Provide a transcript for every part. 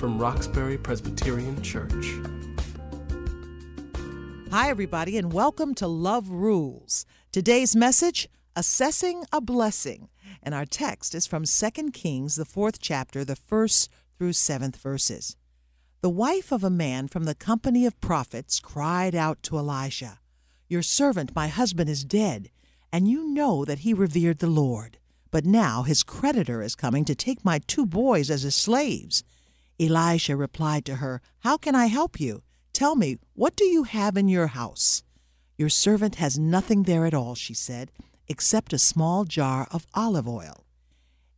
from Roxbury Presbyterian Church. Hi, everybody, and welcome to Love Rules. Today's message, Assessing a Blessing. And our text is from 2 Kings, the 4th chapter, the 1st through 7th verses. The wife of a man from the company of prophets cried out to Elisha, "Your servant, my husband, is dead, and you know that he revered the Lord. But now his creditor is coming to take my 2 boys as his slaves." Elisha replied to her, "How can I help you? Tell me, what do you have in your house?" "Your servant has nothing there at all," she said, "except a small jar of olive oil."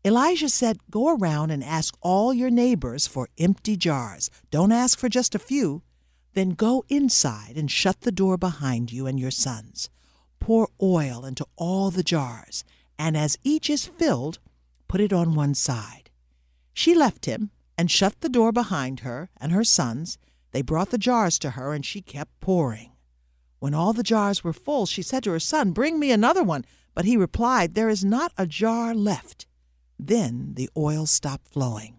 Elijah said, "Go around and ask all your neighbors for empty jars. Don't ask for just a few. Then go inside and shut the door behind you and your sons. Pour oil into all the jars, and as each is filled, put it on one side." She left him and shut the door behind her and her sons. They brought the jars to her, and she kept pouring. When all the jars were full, she said to her son, "Bring me another one." But he replied, "There is not a jar left." Then the oil stopped flowing.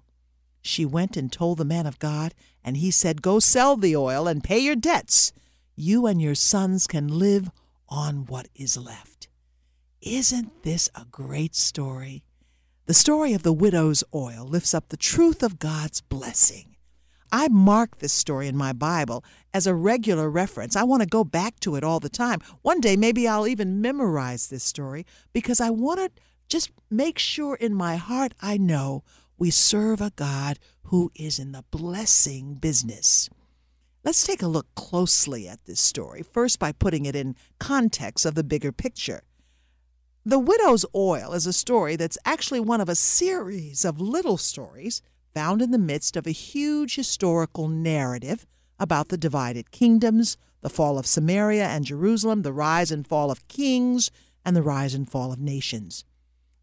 She went and told the man of God, and he said, "Go sell the oil and pay your debts. You and your sons can live on what is left." Isn't this a great story? The story of the widow's oil lifts up the truth of God's blessing. I mark this story in my Bible as a regular reference. I want to go back to it all the time. One day, maybe I'll even memorize this story because I want to just make sure in my heart I know we serve a God who is in the blessing business. Let's take a look closely at this story, first by putting it in context of the bigger picture. The widow's oil is a story that's actually one of a series of little stories found in the midst of a huge historical narrative about the divided kingdoms, the fall of Samaria and Jerusalem, the rise and fall of kings, and the rise and fall of nations.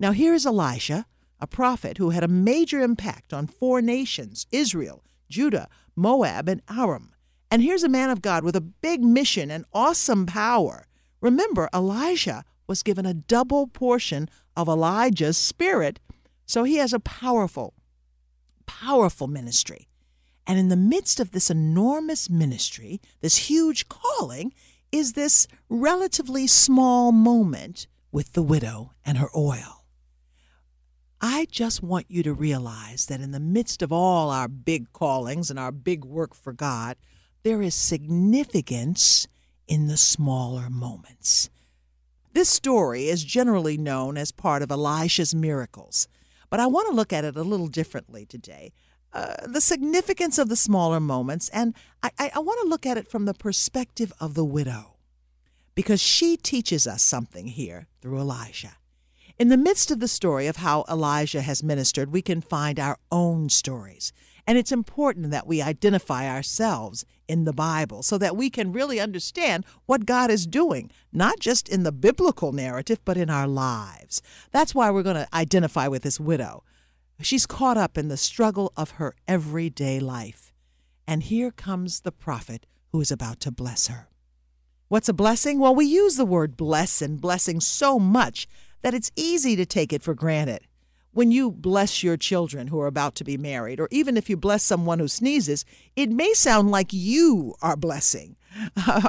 Now here is Elisha, a prophet who had a major impact on 4 nations, Israel, Judah, Moab, and Aram. And here's a man of God with a big mission and awesome power. Remember, Elisha was given a double portion of Elijah's spirit, so he has a powerful ministry. And in the midst of this enormous ministry, this huge calling, is this relatively small moment with the widow and her oil. I just want you to realize that in the midst of all our big callings and our big work for God, there is significance in the smaller moments. This story is generally known as part of Elisha's miracles. But I want to look at it a little differently today. The significance of the smaller moments, and I want to look at it from the perspective of the widow, because she teaches us something here through Elisha. In the midst of the story of how Elijah has ministered, we can find our own stories. And it's important that we identify ourselves in the Bible so that we can really understand what God is doing, not just in the biblical narrative, but in our lives. That's why we're going to identify with this widow. She's caught up in the struggle of her everyday life. And here comes the prophet who is about to bless her. What's a blessing? Well, we use the word bless and blessing so much that it's easy to take it for granted. When you bless your children who are about to be married, or even if you bless someone who sneezes, it may sound like you are blessing.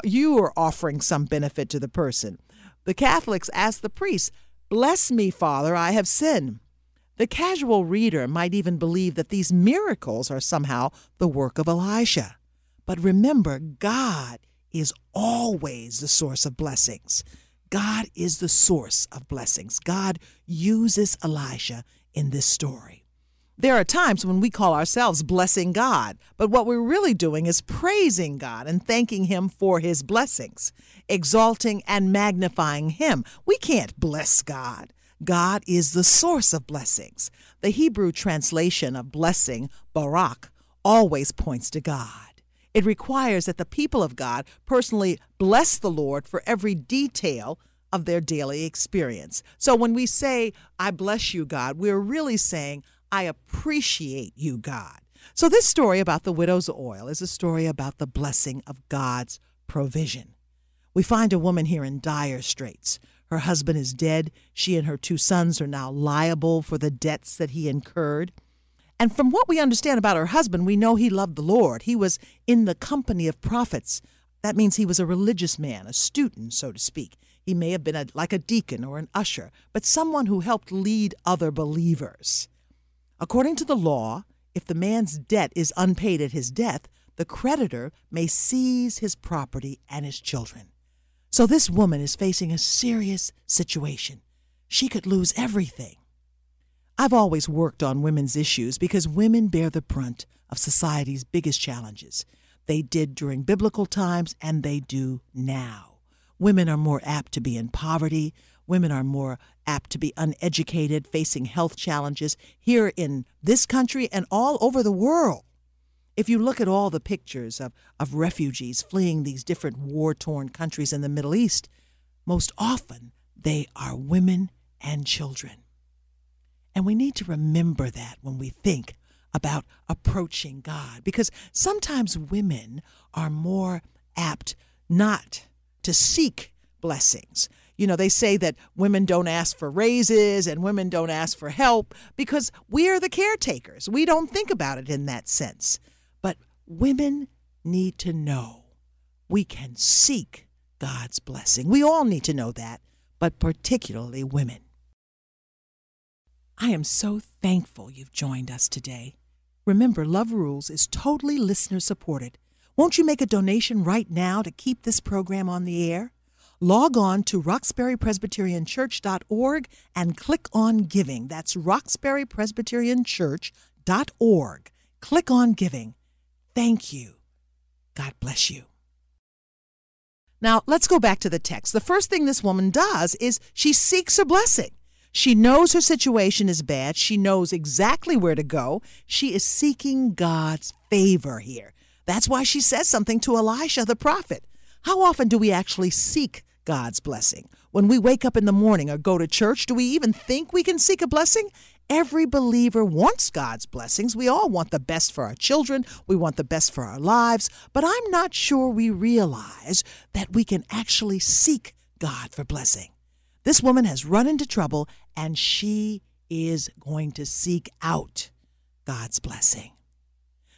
You are offering some benefit to the person. The Catholics ask the priest, "Bless me, Father, I have sinned." The casual reader might even believe that these miracles are somehow the work of Elisha. But remember, God is always the source of blessings. God is the source of blessings. God uses Elisha in this story. There are times when we call ourselves blessing God, but what we're really doing is praising God and thanking Him for His blessings, exalting and magnifying Him. We can't bless God. God is the source of blessings. The Hebrew translation of blessing, Barak, always points to God. It requires that the people of God personally bless the Lord for every detail of their daily experience. So when we say, I bless you, God, we're really saying, I appreciate you, God. So this story about the widow's oil is a story about the blessing of God's provision. We find a woman here in dire straits. Her husband is dead. She and her two sons are now liable for the debts that he incurred. And from what we understand about her husband, we know he loved the Lord. He was in the company of prophets. That means he was a religious man, a student, so to speak. He may have been like a deacon or an usher, but someone who helped lead other believers. According to the law, if the man's debt is unpaid at his death, the creditor may seize his property and his children. So this woman is facing a serious situation. She could lose everything. I've always worked on women's issues because women bear the brunt of society's biggest challenges. They did during biblical times and they do now. Women are more apt to be in poverty. Women are more apt to be uneducated, facing health challenges here in this country and all over the world. If you look at all the pictures of refugees fleeing these different war-torn countries in the Middle East, most often they are women and children. And we need to remember that when we think about approaching God, because sometimes women are more apt not to seek blessings. You know, they say that women don't ask for raises and women don't ask for help because we're the caretakers. We don't think about it in that sense. But women need to know we can seek God's blessing. We all need to know that, but particularly women. I am so thankful you've joined us today. Remember, Love Rules is totally listener-supported. Won't you make a donation right now to keep this program on the air? Log on to roxburypresbyterianchurch.org and click on Giving. That's roxburypresbyterianchurch.org. Click on Giving. Thank you. God bless you. Now, let's go back to the text. The first thing this woman does is she seeks a blessing. She knows her situation is bad. She knows exactly where to go. She is seeking God's favor here. That's why she says something to Elisha the prophet. How often do we actually seek God's blessing? When we wake up in the morning or go to church, do we even think we can seek a blessing? Every believer wants God's blessings. We all want the best for our children. We want the best for our lives. But I'm not sure we realize that we can actually seek God for blessing. This woman has run into trouble, and she is going to seek out God's blessing.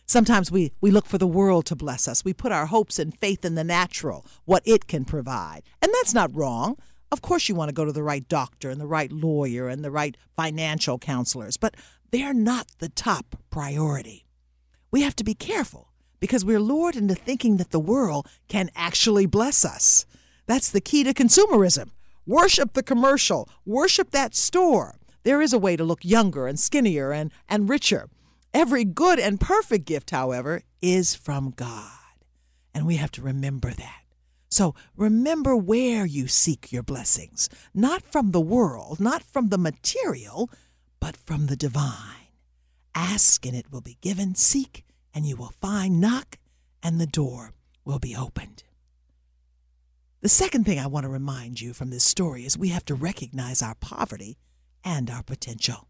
Sometimes we look for the world to bless us. We put our hopes and faith in the natural, what it can provide. And that's not wrong. Of course you want to go to the right doctor and the right lawyer and the right financial counselors, but they're not the top priority. We have to be careful because we're lured into thinking that the world can actually bless us. That's the key to consumerism. Worship the commercial. Worship that store. There is a way to look younger and skinnier and richer. Every good and perfect gift, however, is from God. And we have to remember that. So remember where you seek your blessings. Not from the world, not from the material, but from the divine. Ask and it will be given. Seek and you will find. Knock and the door will be opened. The second thing I want to remind you from this story is we have to recognize our poverty and our potential.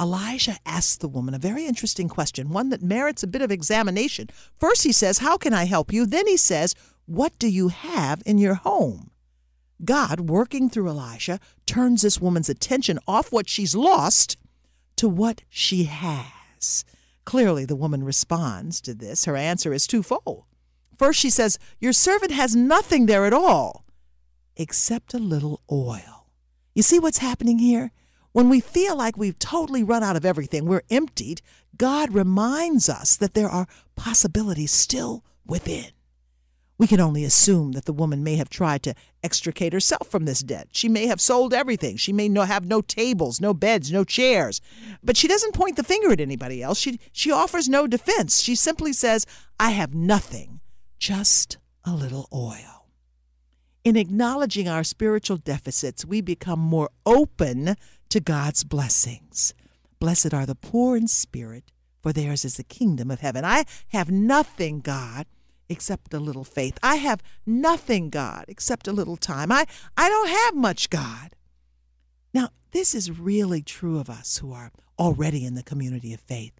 Elijah asks the woman a very interesting question, one that merits a bit of examination. First he says, how can I help you? Then he says, what do you have in your home? God, working through Elisha, turns this woman's attention off what she's lost to what she has. Clearly the woman responds to this. Her answer is twofold. First, she says, your servant has nothing there at all except a little oil. You see what's happening here? When we feel like we've totally run out of everything, we're emptied, God reminds us that there are possibilities still within. We can only assume that the woman may have tried to extricate herself from this debt. She may have sold everything. She may have no tables, no beds, no chairs. But she doesn't point the finger at anybody else. She offers no defense. She simply says, I have nothing. Just a little oil. In acknowledging our spiritual deficits, we become more open to God's blessings. Blessed are the poor in spirit, for theirs is the kingdom of heaven. I have nothing, God, except a little faith. I have nothing, God, except a little time. I don't have much, God. Now, this is really true of us who are already in the community of faith.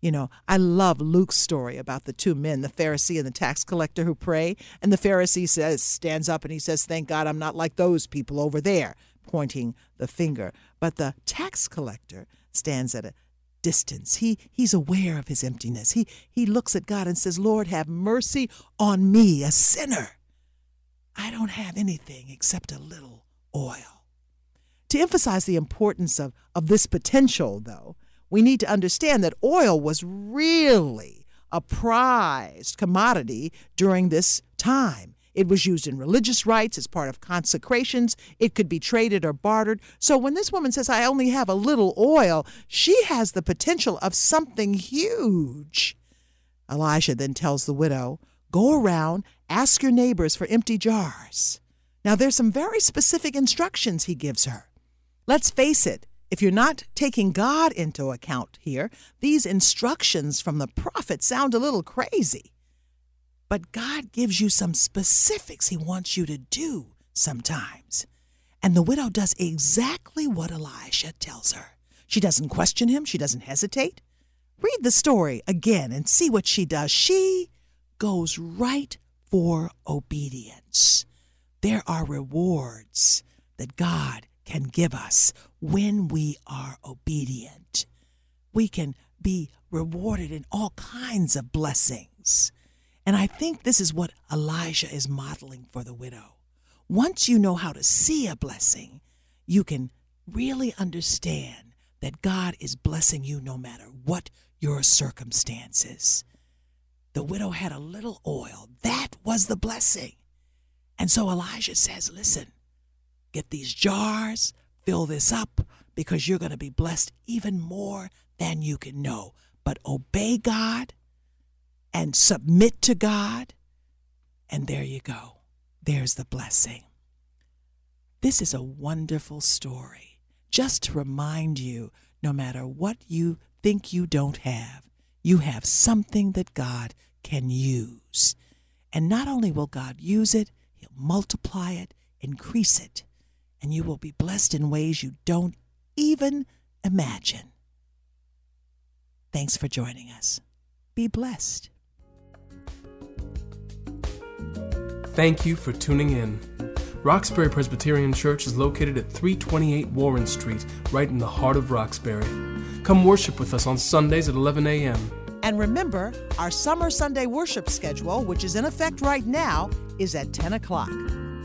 You know, I love Luke's story about the two men, the Pharisee and the tax collector, who pray. And the Pharisee stands up and he says, "Thank God I'm not like those people over there," pointing the finger. But the tax collector stands at a distance. He's aware of his emptiness. He looks at God and says, "Lord, have mercy on me, a sinner. I don't have anything except a little oil." To emphasize the importance of this potential, though, we need to understand that oil was really a prized commodity during this time. It was used in religious rites as part of consecrations. It could be traded or bartered. So when this woman says, "I only have a little oil," she has the potential of something huge. Elijah then tells the widow, "Go around, ask your neighbors for empty jars." Now, there's some very specific instructions he gives her. Let's face it. If you're not taking God into account here, these instructions from the prophet sound a little crazy. But God gives you some specifics he wants you to do sometimes. And the widow does exactly what Elisha tells her. She doesn't question him. She doesn't hesitate. Read the story again and see what she does. She goes right for obedience. There are rewards that God can give us when we are obedient. We can be rewarded in all kinds of blessings. And I think this is what Elijah is modeling for the widow. Once you know how to see a blessing, you can really understand that God is blessing you no matter what your circumstances. The widow had a little oil. That was the blessing. And so Elijah says, "Listen, get these jars, fill this up, because you're going to be blessed even more than you can know. But obey God and submit to God." And there you go. There's the blessing. This is a wonderful story, just to remind you, no matter what you think you don't have, you have something that God can use. And not only will God use it, he'll multiply it, increase it. And you will be blessed in ways you don't even imagine. Thanks for joining us. Be blessed. Thank you for tuning in. Roxbury Presbyterian Church is located at 328 Warren Street, right in the heart of Roxbury. Come worship with us on Sundays at 11 a.m. And remember, our summer Sunday worship schedule, which is in effect right now, is at 10 o'clock.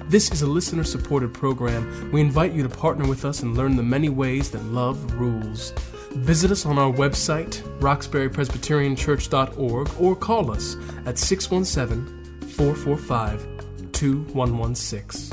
This is a listener-supported program. We invite you to partner with us and learn the many ways that love rules. Visit us on our website, roxburypresbyterianchurch.org, or call us at 617-445-2116.